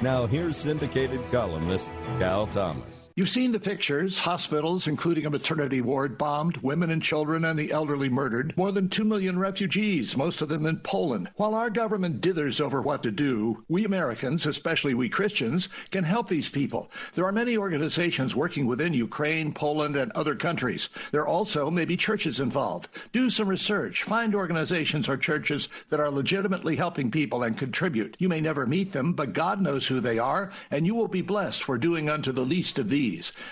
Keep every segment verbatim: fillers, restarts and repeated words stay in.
Now here's syndicated columnist Cal Thomas. You've seen the pictures. Hospitals, including a maternity ward, bombed, women and children and the elderly murdered, more than two million refugees, most of them in Poland. While our government dithers over what to do, we Americans, especially we Christians, can help these people. There are many organizations working within Ukraine, Poland, and other countries. There also may be churches involved. Do some research. Find organizations or churches that are legitimately helping people and contribute. You may never meet them, but God knows who they are, and you will be blessed for doing unto the least of these.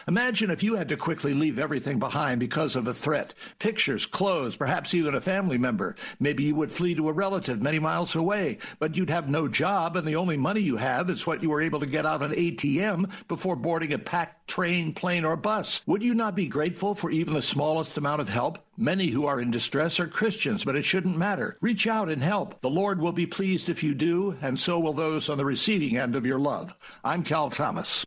Imagine if you had to quickly leave everything behind because of a threat. Pictures, clothes, perhaps even a family member. Maybe you would flee to a relative many miles away, but you'd have no job, and the only money you have is what you were able to get out of an A T M before boarding a packed train, plane, or bus. Would you not be grateful for even the smallest amount of help? Many who are in distress are Christians, but it shouldn't matter. Reach out and help. The Lord will be pleased if you do, and so will those on the receiving end of your love. I'm Cal Thomas.